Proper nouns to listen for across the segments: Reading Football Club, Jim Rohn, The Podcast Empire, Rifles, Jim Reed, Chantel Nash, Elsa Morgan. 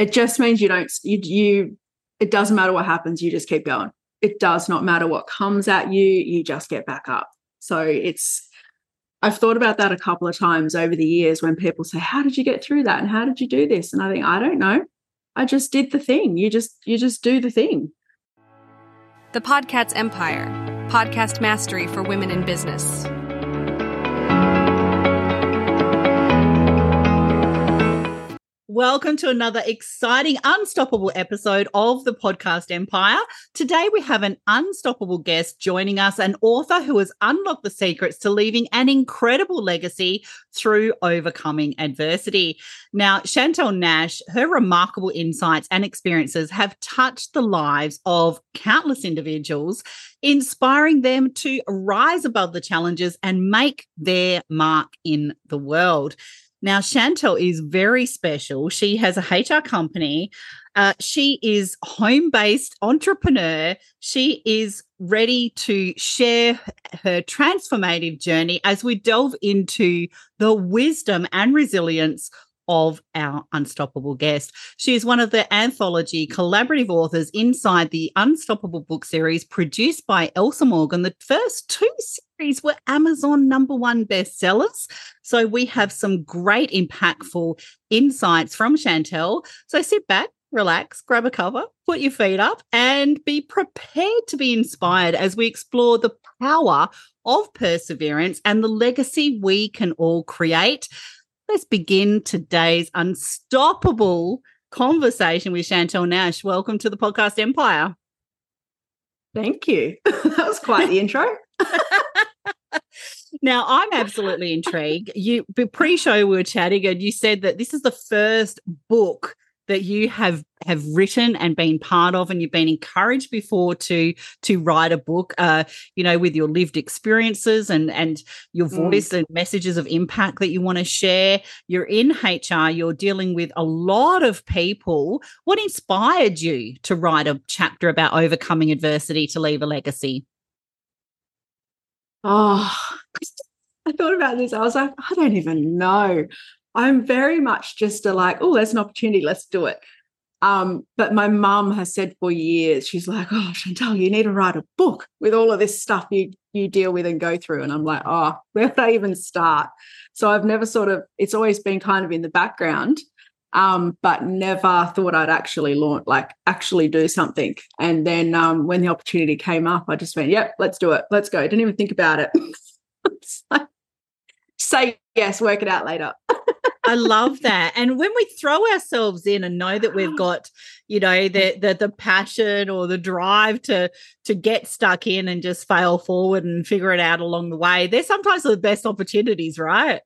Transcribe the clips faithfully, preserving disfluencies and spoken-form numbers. It just means you don't, you, you, it doesn't matter what happens. You just keep going. It does not matter what comes at you. You just get back up. So it's, I've thought about that a couple of times over the years when people say, how did you get through that? And how did you do this? And I think, I don't know. I just did the thing. You just, you just do the thing. The Podcast Empire, podcast mastery for women in business. Welcome to another exciting, unstoppable episode of The Podcast Empire. Today we have an unstoppable guest joining us, an author who has unlocked the secrets to leaving an incredible legacy through overcoming adversity. Now, Chantel Nash, her remarkable insights and experiences have touched the lives of countless individuals, inspiring them to rise above the challenges and make their mark in the world. Now, Chantel is very special. She has a H R company. Uh, she is home-based entrepreneur. She is ready to share her transformative journey as we delve into the wisdom and resilience of our unstoppable guest. She is one of the anthology collaborative authors inside the Unstoppable book series produced by Elsa Morgan. The first two series were Amazon number one bestsellers. So we have some great impactful insights from Chantel. So sit back, relax, grab a cover, put your feet up, and be prepared to be inspired as we explore the power of perseverance and the legacy we can all create. Let's begin today's unstoppable conversation with Chantel Nash. Welcome to the Podcast Empire. Thank you. That was quite the intro. Now, I'm absolutely intrigued. You pre-show we were chatting and you said that this is the first book that you have, have written and been part of, and you've been encouraged before to to write a book, uh, you know, with your lived experiences and, and your voice mm. and messages of impact that you want to share. You're in H R. You're dealing with a lot of people. What inspired you to write a chapter about overcoming adversity to leave a legacy? Oh, I thought about this. I was like, I don't even know. I'm very much just a like, oh, there's an opportunity, let's do it. Um, but my mum has said for years, she's like, oh, Chantel, you need to write a book with all of this stuff you you deal with and go through. And I'm like, oh, where would I even start? So I've never sort of, it's always been kind of in the background, um, but never thought I'd actually launch, like actually do something. And then um, when the opportunity came up, I just went, yep, let's do it. Let's go. Didn't even think about it. It's like, say yes, work it out later. I love that. And when we throw ourselves in and know that we've got, you know, the, the the passion or the drive to to get stuck in and just fail forward and figure it out along the way, they're sometimes the best opportunities, right?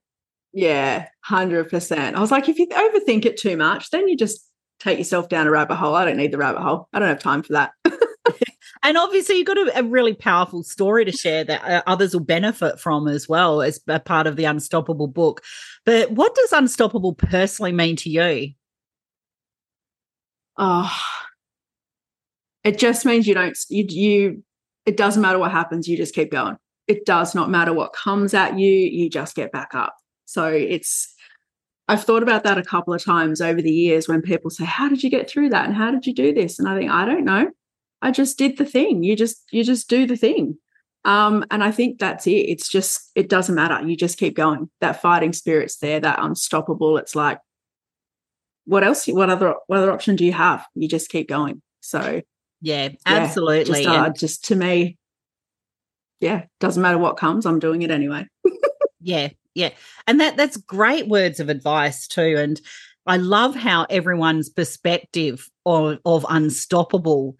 Yeah, one hundred percent. I was like, if you overthink it too much, then you just take yourself down a rabbit hole. I don't need the rabbit hole. I don't have time for that. And obviously you've got a, a really powerful story to share that uh, others will benefit from as well as a part of the Unstoppable book. But what does unstoppable personally mean to you? Oh, it just means you don't, you, you, it doesn't matter what happens. You just keep going. It does not matter what comes at you. You just get back up. So it's, I've thought about that a couple of times over the years when people say, how did you get through that? And how did you do this? And I think, I don't know. I just did the thing. You just you just do the thing. Um, and I think that's it. It's just, it doesn't matter. You just keep going. That fighting spirit's there, that unstoppable. It's like, what else? What other what other option do you have? You just keep going. So yeah, absolutely. Yeah, just, uh, just to me, yeah, doesn't matter what comes, I'm doing it anyway. yeah, yeah. And that that's great words of advice too. And I love how everyone's perspective of, of unstoppable.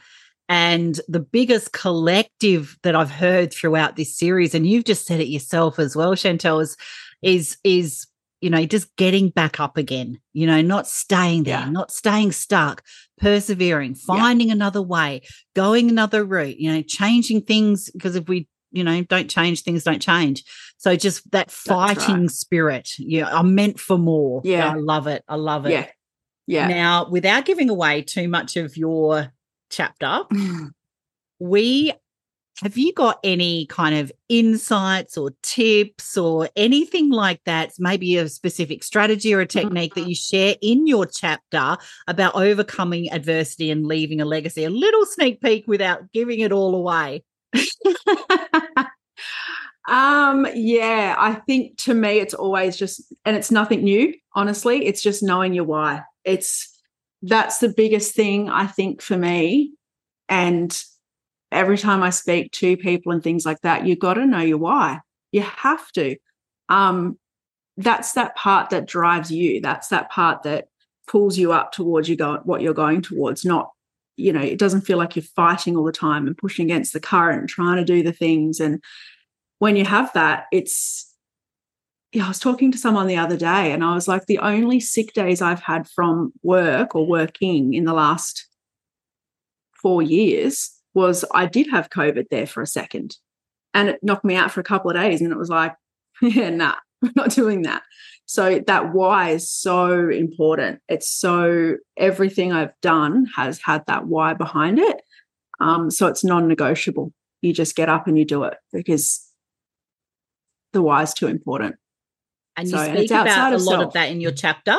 And the biggest collective that I've heard throughout this series, and you've just said it yourself as well, Chantel, is, is, is you know, just getting back up again, you know, not staying there, yeah. not staying stuck, persevering, finding yeah. another way, going another route, you know, changing things, because if we, you know, don't change, things don't change. So just that fighting right. spirit, yeah, I'm meant for more. Yeah. I love it. I love it. Yeah. yeah. Now, without giving away too much of your chapter, we have you got any kind of insights or tips or anything like that, maybe a specific strategy or a technique that you share in your chapter about overcoming adversity and leaving a legacy? A little sneak peek without giving it all away. Um, yeah, I think to me it's always just, and it's nothing new, honestly, it's just knowing your why. It's that's the biggest thing I think for me. And every time I speak to people and things like that, you've got to know your why. You have to. Um, that's that part that drives you. That's that part that pulls you up towards you go, what you're going towards. Not, you know, it doesn't feel like you're fighting all the time and pushing against the current and trying to do the things. And when you have that, it's, yeah, I was talking to someone the other day and I was like, the only sick days I've had from work or working in the last four years was I did have COVID there for a second and it knocked me out for a couple of days and it was like, yeah, nah, we're not doing that. So that why is so important. It's so everything I've done has had that why behind it. Um, so it's non-negotiable. You just get up and you do it because the why is too important. And you so, speak and about a lot self. of that in your chapter.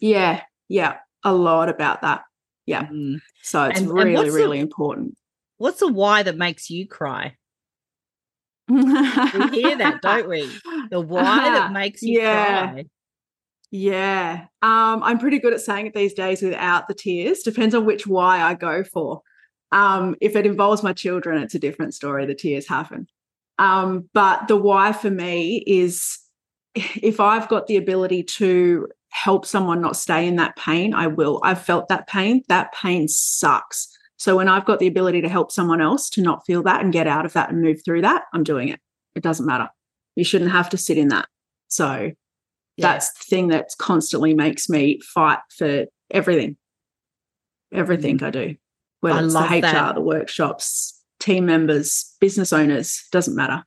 Yeah, yeah, a lot about that. Yeah. Mm. So it's and, really, and really the, important. What's the why that makes you cry? We hear that, don't we? The why that makes you yeah. cry. Yeah. Um, I'm pretty good at saying it these days without the tears. Depends on which why I go for. Um, if it involves my children, it's a different story. The tears happen. Um, but the why for me is if I've got the ability to help someone not stay in that pain, I will. I've felt that pain. That pain sucks. So when I've got the ability to help someone else to not feel that and get out of that and move through that, I'm doing it. It doesn't matter. You shouldn't have to sit in that. So yeah. that's the thing that constantly makes me fight for everything, everything mm-hmm. I do, whether I it's the H R, that. the workshops, team members, business owners, doesn't matter.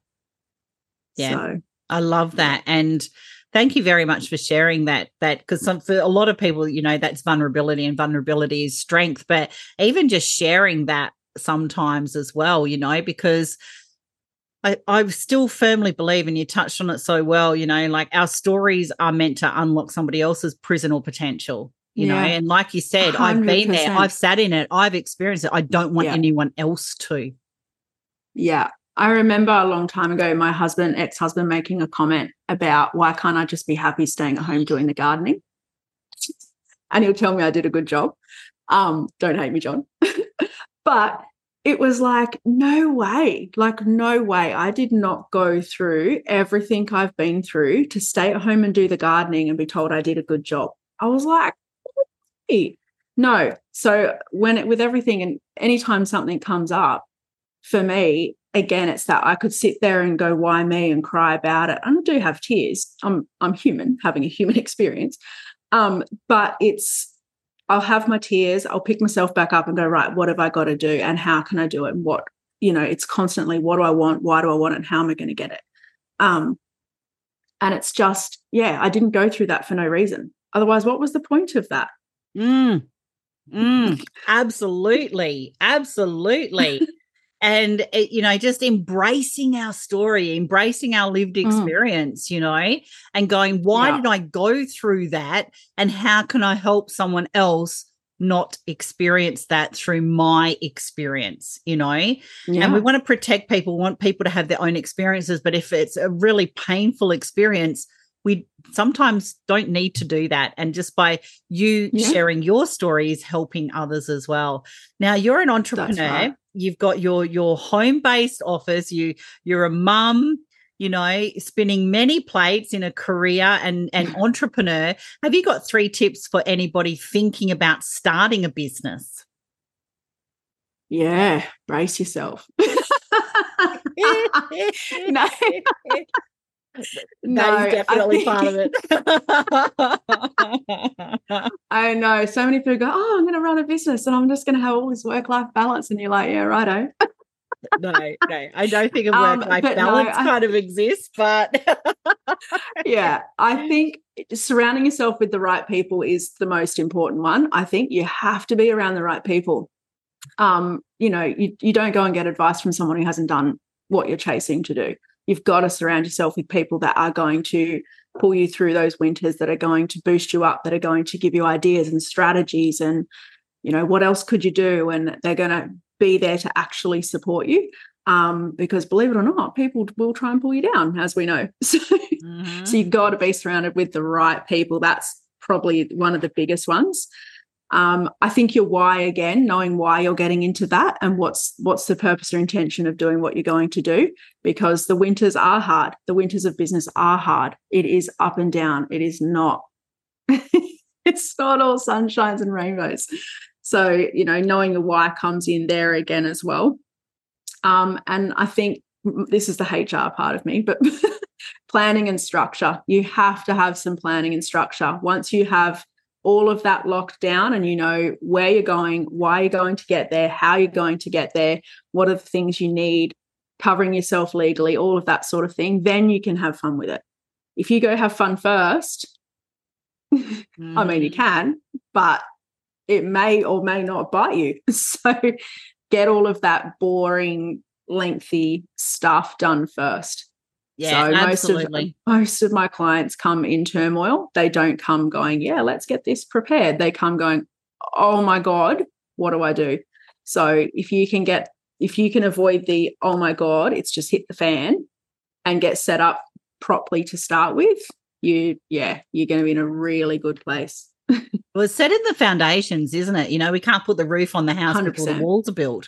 Yeah, so, I love that. And thank you very much for sharing that, that because for a lot of people, you know, that's vulnerability and vulnerability is strength. But even just sharing that sometimes as well, you know, because I, I still firmly believe, and you touched on it so well, you know, like our stories are meant to unlock somebody else's prison or potential, you yeah. know, and like you said, one hundred percent. I've been there, I've sat in it, I've experienced it. I don't want yeah. anyone else to. Yeah. I remember a long time ago my husband, ex-husband making a comment about why can't I just be happy staying at home doing the gardening? And he'll tell me I did a good job. Um, don't hate me, John. But it was like, no way, like no way. I did not go through everything I've been through to stay at home and do the gardening and be told I did a good job. I was like, hey. No. So when it, with everything and anytime something comes up, for me, again, it's that I could sit there and go, why me, and cry about it. And I do have tears. I'm I'm human, having a human experience. Um, but it's, I'll have my tears, I'll pick myself back up and go, right, what have I got to do and how can I do it? And what, you know, it's constantly what do I want, why do I want it, and how am I going to get it? Um, and it's just, yeah, I didn't go through that for no reason. Otherwise, what was the point of that? Mm. Mm. Absolutely. Absolutely. And, you know, just embracing our story, embracing our lived experience, mm. you know, and going, why yeah. did I go through that? And how can I help someone else not experience that through my experience, you know? Yeah. And we want to protect people, want people to have their own experiences. But if it's a really painful experience, we sometimes don't need to do that. And just by you yeah. sharing your story is helping others as well. Now, you're an entrepreneur. You've got your your home-based office, you, you're a mum, you know, spinning many plates in a career and an entrepreneur. Have you got three tips for anybody thinking about starting a business? Yeah, brace yourself. no. No, that is definitely think, part of it. I know. So many people go, oh, I'm going to run a business and I'm just going to have all this work-life balance. And you're like, yeah, righto. no, no, I don't think a work-life um, balance no, I, kind of exists, but. yeah, I think surrounding yourself with the right people is the most important one. I think you have to be around the right people. um, you know, you, you don't go and get advice from someone who hasn't done what you're chasing to do. You've got to surround yourself with people that are going to pull you through those winters, that are going to boost you up, that are going to give you ideas and strategies and, you know, what else could you do? And they're going to be there to actually support you. Um, because believe it or not, people will try and pull you down, as we know. So, mm-hmm. so you've got to be surrounded with the right people. That's probably one of the biggest ones. Um, I think your why, again, knowing why you're getting into that and what's what's the purpose or intention of doing what you're going to do, because the winters are hard. The winters of business are hard. It is up and down. It is not. It's not all sunshines and rainbows. So, you know, knowing the why comes in there again as well. Um, and I think this is the H R part of me, but planning and structure. You have to have some planning and structure. Once you have all of that locked down and you know where you're going, why you're going to get there, how you're going to get there, what are the things you need, covering yourself legally, all of that sort of thing, then you can have fun with it. If you go have fun first, mm. I mean, you can, but it may or may not bite you. So get all of that boring, lengthy stuff done first. Yeah, so most absolutely. Of, most of my clients come in turmoil. They don't come going, yeah, let's get this prepared. They come going, oh, my God, what do I do? So if you can get, if you can avoid the, oh, my God, it's just hit the fan and get set up properly to start with, you, yeah, you're going to be in a really good place. Well, it's setting the foundations, isn't it? You know, we can't put the roof on the house one hundred percent. Before the walls are built.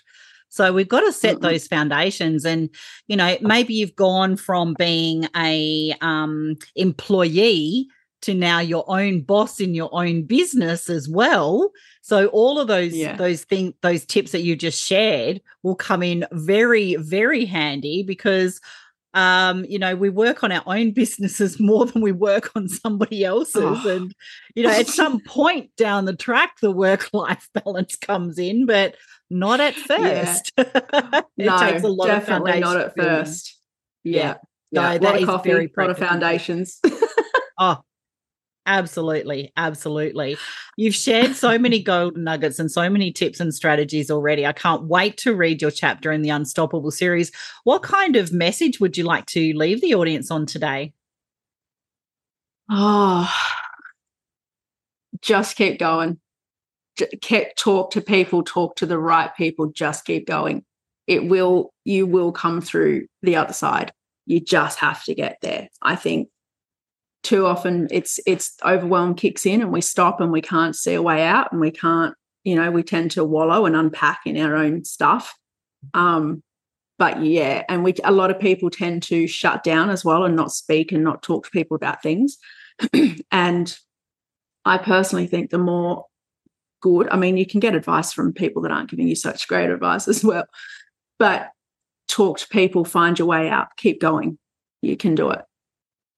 So we've got to set those foundations. And, you know, maybe you've gone from being a um, employee to now your own boss in your own business as well. So all of those yeah. those thing, those tips that you just shared will come in very, very handy because, um, you know, we work on our own businesses more than we work on somebody else's. Oh. And, you know, at some point down the track, the work-life balance comes in, but not at first. Yeah. it no, takes a lot definitely of not at first. Yeah. yeah. yeah. No, a lot of coffee, a lot of foundations. Oh, absolutely. Absolutely. You've shared so many golden nuggets and so many tips and strategies already. I can't wait to read your chapter in the Unstoppable series. What kind of message would you like to leave the audience on today? Oh, just keep going. Talk to people, talk to the right people, just keep going. It will, you will come through the other side. You just have to get there. I think too often it's it's overwhelm kicks in and we stop and we can't see a way out and we can't, you know, we tend to wallow and unpack in our own stuff. Um, but yeah, and we a lot of people tend to shut down as well and not speak and not talk to people about things. And I personally think the more good. I mean, you can get advice from people that aren't giving you such great advice as well. But talk to people, find your way out, keep going. You can do it.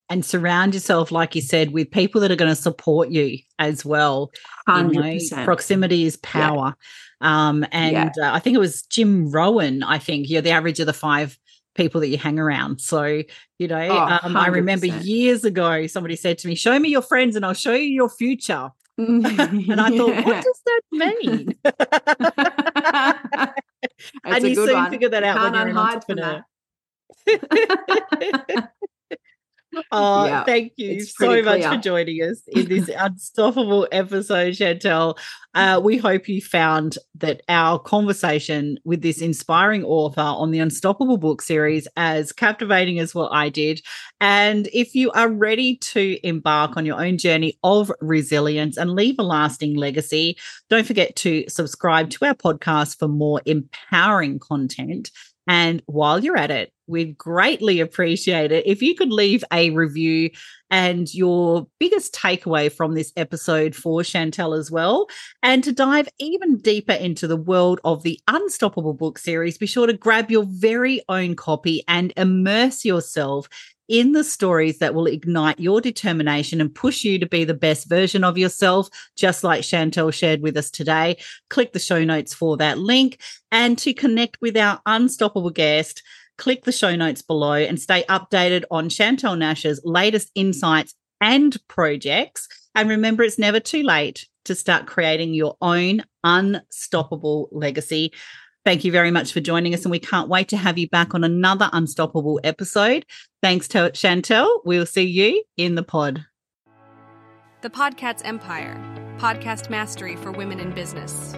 And surround yourself, like you said, with people that are going to support you as well. one hundred percent. You know, proximity is power. Yeah. Um, and yeah. uh, I think it was Jim Rohn, I think, you're the average of the five people that you hang around. So, you know, oh, um, I remember years ago somebody said to me, show me your friends and I'll show you your future. And I thought, yeah. what does that mean? And you soon one. Figure that out Can't when you're an entrepreneur. Oh, yeah. Thank you so clear. much for joining us in this unstoppable episode, Chantel. Uh, we hope you found that our conversation with this inspiring author on the Unstoppable book series as captivating as what I did. And if you are ready to embark on your own journey of resilience and leave a lasting legacy, don't forget to subscribe to our podcast for more empowering content. And while you're at it, we'd greatly appreciate it if you could leave a review and your biggest takeaway from this episode for Chantel as well. And to dive even deeper into the world of the Unstoppable book series, be sure to grab your very own copy and immerse yourself in the stories that will ignite your determination and push you to be the best version of yourself, just like Chantel shared with us today. Click the show notes for that link. And to connect with our unstoppable guest, click the show notes below and stay updated on Chantel Nash's latest insights and projects. And remember, it's never too late to start creating your own unstoppable legacy. Thank you very much for joining us, and we can't wait to have you back on another Unstoppable episode. Thanks to Chantel. We'll see you in the pod. The Podcast Empire, podcast mastery for women in business.